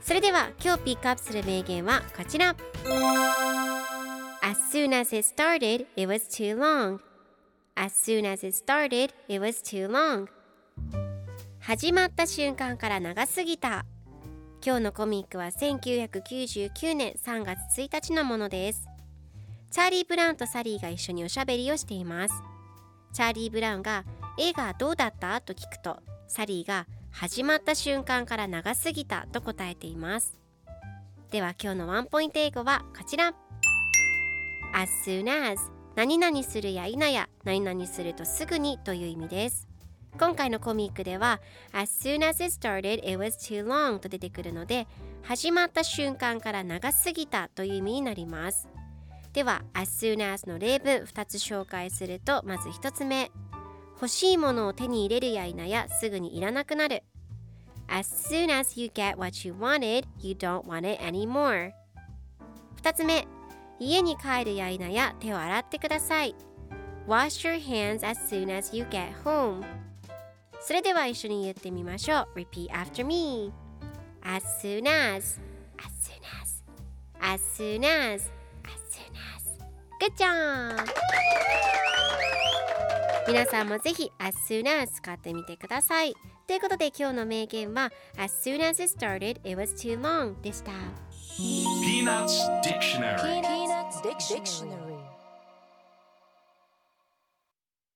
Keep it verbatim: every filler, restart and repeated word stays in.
それでは今日ピックアップする名言はこちら。 As soon as it started, it was too long. As soon as it started, it was too long. 始まった瞬間から長すぎた。今日のコミックはせんきゅうひゃくきゅうじゅうきゅうねんさんがつついたちのものです。チャーリー・ブラウンとサリーが一緒におしゃべりをしています。チャーリー・ブラウンが映画どうだったと聞くと、サリーが始まった瞬間から長すぎたと答えています。では今日のワンポイント英語はこちら。 As soon as 何々するや否や何々するとすぐにという意味です。今回のコミックでは As soon as it started, it was too long と出てくるので、始まった瞬間から長すぎたという意味になります。では As soon as の例文ふたつ紹介すると、まずひとつめ、欲しいものを手に入れるや否やすぐにいらなくなる。 As soon as you get what you wanted, you don't want it anymore. ふたつめ、家に帰るや否や手を洗ってください。 Wash your hands as soon as you get home. それでは一緒に言ってみましょう。 Repeat after me. As soon as. As soon as. As soon as. As soon as. Good job! 皆さんもぜひ As soon as 使ってみてください。ということで今日の名言は As soon as it started, it was too long でした。ピーナッツ・ディクショナリー。